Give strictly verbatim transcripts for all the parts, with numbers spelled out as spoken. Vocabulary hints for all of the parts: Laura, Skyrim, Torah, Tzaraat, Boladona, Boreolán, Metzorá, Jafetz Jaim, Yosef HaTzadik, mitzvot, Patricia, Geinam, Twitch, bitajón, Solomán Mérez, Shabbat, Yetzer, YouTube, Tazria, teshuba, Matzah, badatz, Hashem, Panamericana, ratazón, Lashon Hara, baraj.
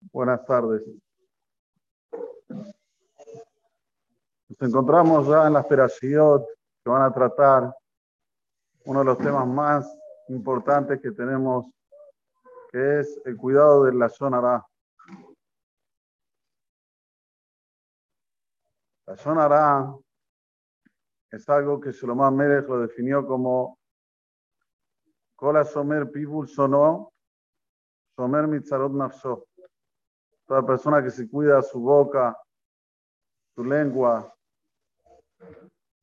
Buenas tardes. Nos encontramos ya en las perashiyot que van a tratar uno de los temas más importantes que tenemos, que es el cuidado de Lashon Hara. Lashon Hara es algo que Solomán Mérez lo definió como Kola Shomer Pibul Sonó Shomer Mitzarot Nafsó. Toda persona que se cuida su boca, su lengua,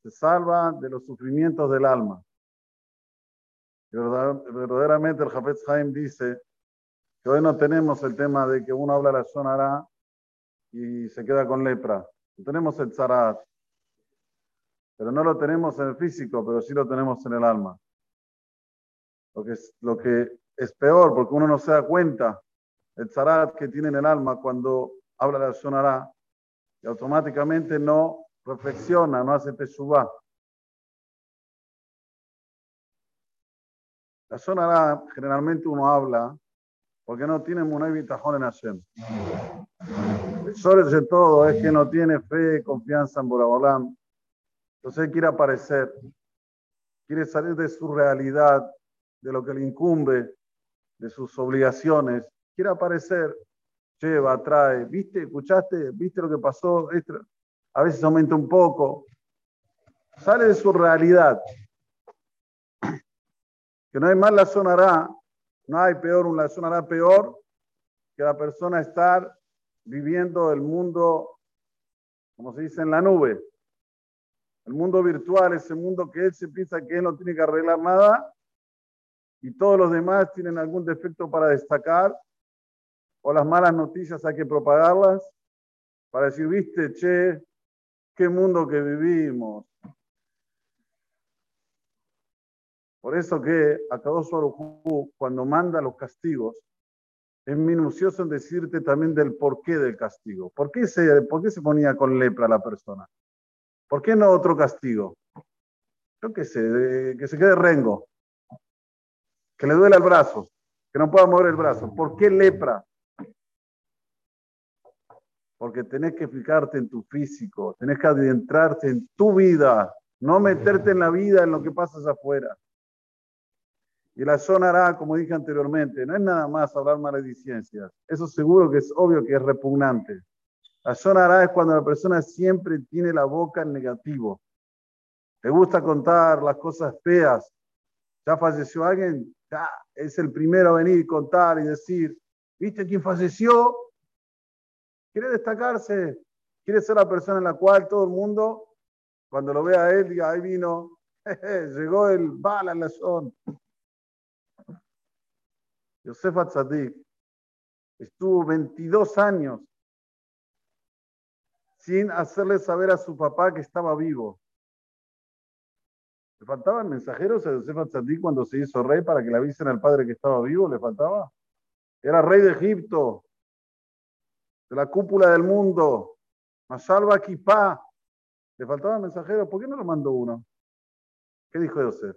se salva de los sufrimientos del alma. Y verdaderamente el Jafetz Jaim dice que hoy no tenemos el tema de que uno habla Lashon Hara y se queda con lepra. No tenemos el Tzaraat, pero no lo tenemos en el físico, pero sí lo tenemos en el alma. Lo que es, lo que es peor, porque uno no se da cuenta el Tzaraat que tiene en el alma cuando habla de Lashon Hara, y automáticamente no reflexiona, no hace teshuba. Lashon Hara generalmente uno habla porque no tiene munay bitajón en Hashem. El sobre de todo es que no tiene fe, confianza en Boreolán. Entonces quiere aparecer, quiere salir de su realidad, de lo que le incumbe, de sus obligaciones. Quiere aparecer, lleva, trae, ¿viste? ¿Escuchaste? ¿Viste lo que pasó? A veces aumenta un poco. Sale de su realidad. Que no hay más Lashon Hara, no hay peor, un Lashon Hara peor que la persona estar viviendo el mundo, como se dice, en la nube. El mundo virtual, ese mundo que él se piensa que él no tiene que arreglar nada y todos los demás tienen algún defecto para destacar. O las malas noticias hay que propagarlas para decir, viste, che, qué mundo que vivimos. Por eso que Akadosh Baruj Hu, cuando manda los castigos, es minucioso en decirte también del porqué del castigo. ¿Por qué se, por qué se ponía con lepra la persona? ¿Por qué no otro castigo? Yo qué sé, de, que se quede rengo, que le duela el brazo, que no pueda mover el brazo. ¿Por qué lepra? Porque tenés que fijarte en tu físico, tenés que adentrarte en tu vida, no meterte en la vida, en lo que pasas afuera. Y Lashon Hara, como dije anteriormente, no es nada más hablar maledicencias. Eso seguro que es obvio que es repugnante. Lashon Hara es cuando la persona siempre tiene la boca en negativo. Le gusta contar las cosas feas. Ya falleció alguien, ya es el primero a venir, contar y decir, ¿viste quién falleció? Quiere destacarse, quiere ser la persona en la cual todo el mundo, cuando lo vea a él, diga, ahí vino, jeje, llegó el bala en la zona. Yosef HaTzadik estuvo veintidós años sin hacerle saber a su papá que estaba vivo. ¿Le faltaban mensajeros a Yosef HaTzadik cuando se hizo rey para que le avisen al padre que estaba vivo? ¿Le faltaba? Era rey de Egipto, de la cúpula del mundo, Masalva Kipá, le faltaban mensajeros. ¿Por qué no lo mandó uno? ¿Qué dijo Yosef?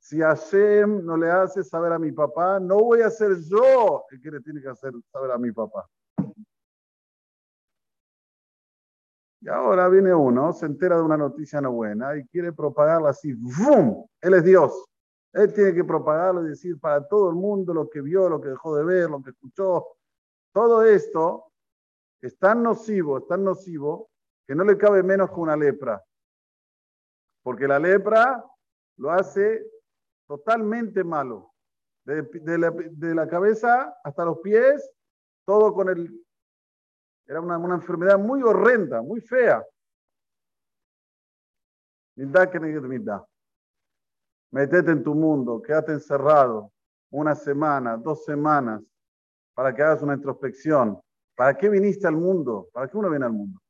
Si Hashem no le hace saber a mi papá, no voy a ser yo el que le tiene que hacer saber a mi papá. Y ahora viene uno, se entera de una noticia no buena y quiere propagarla así, ¡bum! Él es Dios. Él tiene que propagarlo y decir para todo el mundo lo que vio, lo que dejó de ver, lo que escuchó. Todo esto es tan nocivo, es tan nocivo, que no le cabe menos que una lepra. Porque la lepra lo hace totalmente malo. De, de, la, de la cabeza hasta los pies, todo con el... Era una, una enfermedad muy horrenda, muy fea. Mitad que mitad. Metete en tu mundo, quédate encerrado una semana, dos semanas, para que hagas una introspección. ¿Para qué viniste al mundo? ¿Para qué uno viene al mundo?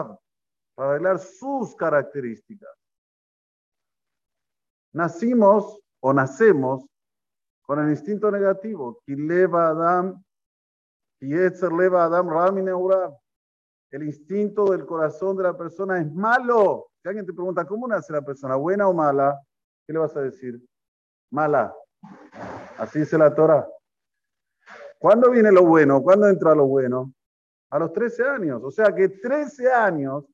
Para arreglar sus características. Nacimos o nacemos con el instinto negativo. El instinto del corazón de la persona es malo. Si alguien te pregunta, ¿cómo nace la persona? ¿Buena o mala? ¿Qué le vas a decir? Mala. Así dice la Torah. ¿Cuándo viene lo bueno? ¿Cuándo entra lo bueno? A los trece años. O sea que trece años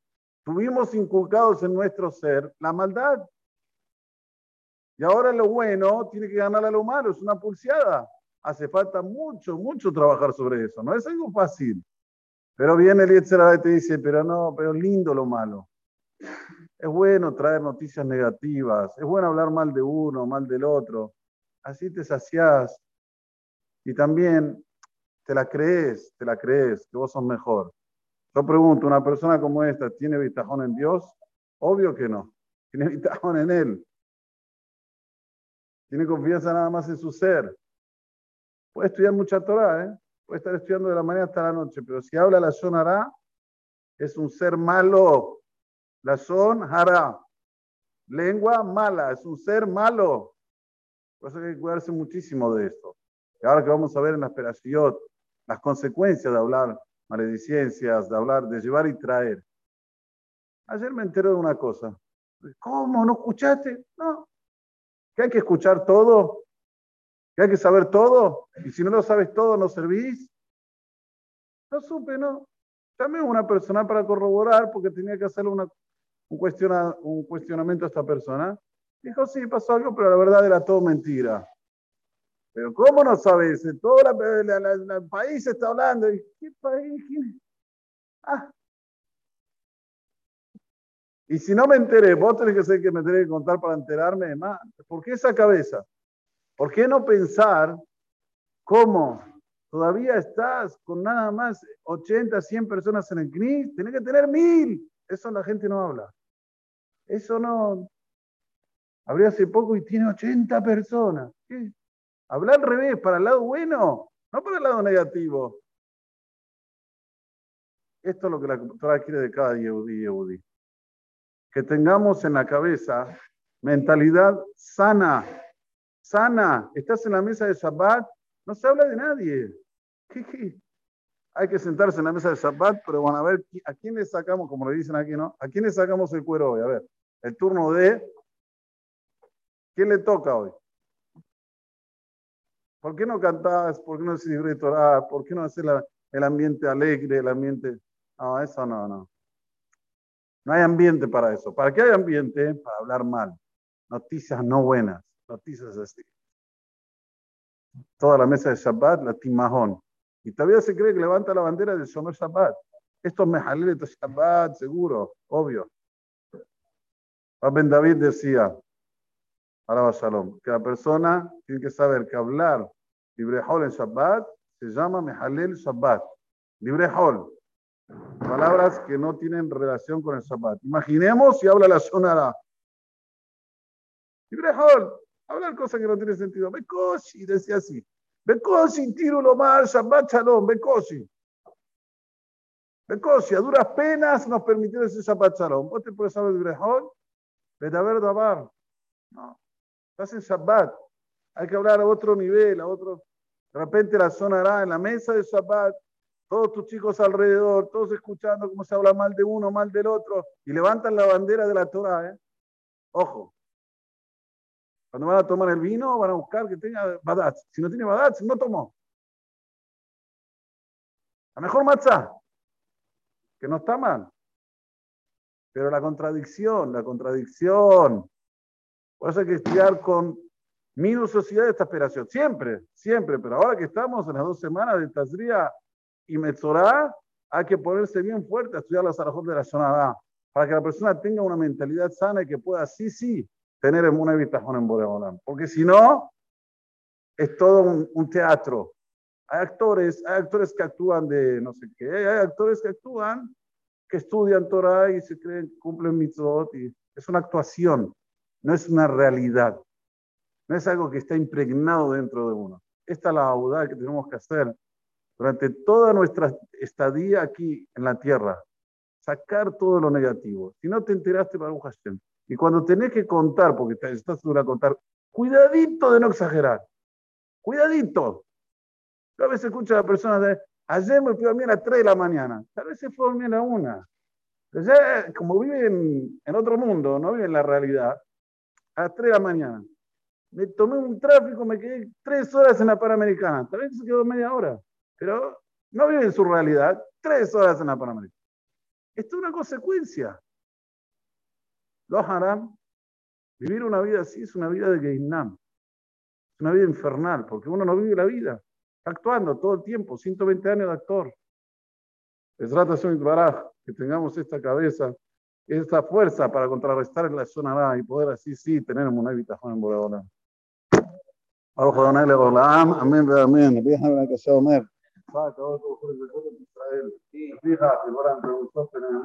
tuvimos inculcados en nuestro ser la maldad. Y ahora lo bueno tiene que ganar a lo malo. Es una pulseada. Hace falta mucho, mucho trabajar sobre eso. No es algo fácil. Pero viene el Yetzer Hara y te dice, pero no, pero lindo lo malo. Es bueno traer noticias negativas. Es bueno hablar mal de uno, mal del otro. Así te saciás. Y también te la crees, te la crees, que vos sos mejor. Yo pregunto, ¿una persona como esta tiene bitajón en Dios? Obvio que no. Tiene bitajón en él. Tiene confianza nada más en su ser. Puede estudiar mucha Torah, ¿eh? Puede estar estudiando de la mañana hasta la noche, pero si habla Lashon Hara, es un ser malo. Lashon Hara. Lengua mala, es un ser malo. Por eso hay que cuidarse muchísimo de esto. Y ahora que vamos a ver en las perashiot, las consecuencias de hablar maledicencias, de hablar, de llevar y traer. Ayer me enteré de una cosa. ¿Cómo? ¿No escuchaste? No. ¿Que hay que escuchar todo? ¿Que hay que saber todo? Y si no lo sabes todo, ¿no servís? No supe, no. Llamé a una persona para corroborar porque tenía que hacerle una, un, cuestiona, un cuestionamiento a esta persona. Dijo, sí, pasó algo, pero la verdad era todo mentira. Pero ¿cómo no sabes? Todo el país está hablando. ¿Qué país? ¿Quién? Ah. Y si no me enteré, vos tenés que ser que me tenés que contar para enterarme más. ¿Por qué esa cabeza? ¿Por qué no pensar cómo todavía estás con nada más ochenta, cien personas en el C N I S? Tenés que tener mil. Eso la gente no habla. Eso no. Abrió hace poco y tiene ochenta personas. ¿Qué? Habla al revés, para el lado bueno, no para el lado negativo. Esto es lo que la Torah quiere de cada yehudí y yehudí. Que tengamos en la cabeza mentalidad sana. Sana. Estás en la mesa de Shabbat, no se habla de nadie. Hay que sentarse en la mesa de Shabbat, pero van a ver a quién le sacamos, como le dicen aquí, ¿no? ¿A quién le sacamos el cuero hoy? A ver, el turno de... ¿Quién le toca hoy? ¿Por qué no cantás? ¿Por qué no decís libre de Torah? ¿Por qué no haces el ambiente alegre, el ambiente...? No, eso no, no. No hay ambiente para eso. ¿Para qué hay ambiente? Para hablar mal. Noticias no buenas. Noticias así. Toda la mesa de Shabbat, la timajón. Y todavía se cree que levanta la bandera del Shomer Shabbat. Esto es Mehalel Shabbat, seguro, obvio. Ben David decía... Alaba Shalom, que la persona tiene que saber que hablar librejol en Shabbat se llama Mehalel Shabbat. Librejol. Palabras que no tienen relación con el Shabbat. Imaginemos si habla Lashon Hara. Librejol. Hablar cosas que no tienen sentido. Bekoshi, decía así. Bekoshi, tiro lo mal, Shabbat Shalom, Bekoshi. Bekoshi, a duras penas nos permitió ese Shabbat Shalom. ¿Vos te podés saber librejol? Bedaber Dabar. No. Estás en Shabbat, hay que hablar a otro nivel, a otro. De repente la zona hará en la mesa de Shabbat, todos tus chicos alrededor, todos escuchando cómo se habla mal de uno, mal del otro, y levantan la bandera de la Torah, ¿eh? Ojo. Cuando van a tomar el vino, van a buscar que tenga badatz. Si no tiene badatz, no tomó. A lo mejor matzah, que no está mal. Pero la contradicción, la contradicción. Por eso hay que estudiar con minuciosidad esta operación. Siempre, siempre. Pero ahora que estamos en las dos semanas de Tazria y Metzorá, hay que ponerse bien fuerte a estudiar las arajot de la zona A. Para que la persona tenga una mentalidad sana y que pueda, sí, sí, tener una bitajón en Boreolán. Porque si no, es todo un, un teatro. Hay actores, hay actores que actúan de no sé qué. Hay actores que actúan, que estudian Torah y se creen que cumplen mitzvot. Y es una actuación. No es una realidad. No es algo que está impregnado dentro de uno. Esta es la audaz que tenemos que hacer durante toda nuestra estadía aquí en la tierra. Sacar todo lo negativo. Si no te enteraste, para un Hashem. Y cuando tenés que contar, porque te estás seguro a contar, cuidadito de no exagerar. Cuidadito. Yo a veces escucho a la persona de, ayer me fui a dormir a las tres de la mañana. Tal vez se fue a dormir a la una. Entonces, como vive en, en otro mundo, no vive en la realidad, a las tres de la mañana. Me tomé un tráfico, me quedé tres horas en la Panamericana. Tal vez se quedó media hora. pero no viven su realidad, tres horas en la Panamericana. Esto es una consecuencia. Lo haram, vivir una vida así es una vida de Geinam, es una vida infernal, porque uno no vive la vida, está actuando todo el tiempo, ciento veinte años de actor. Es ratazón y baraj, que tengamos esta cabeza, esta fuerza para contrarrestar en la zona Hara y poder así, sí, tener una bitajón en Boladona. Arajot le Boreolán, amén, amén. Déjame la que se Omer. Para todos los pueblos de Israel. Fija, figuran, preguntó, tenemos.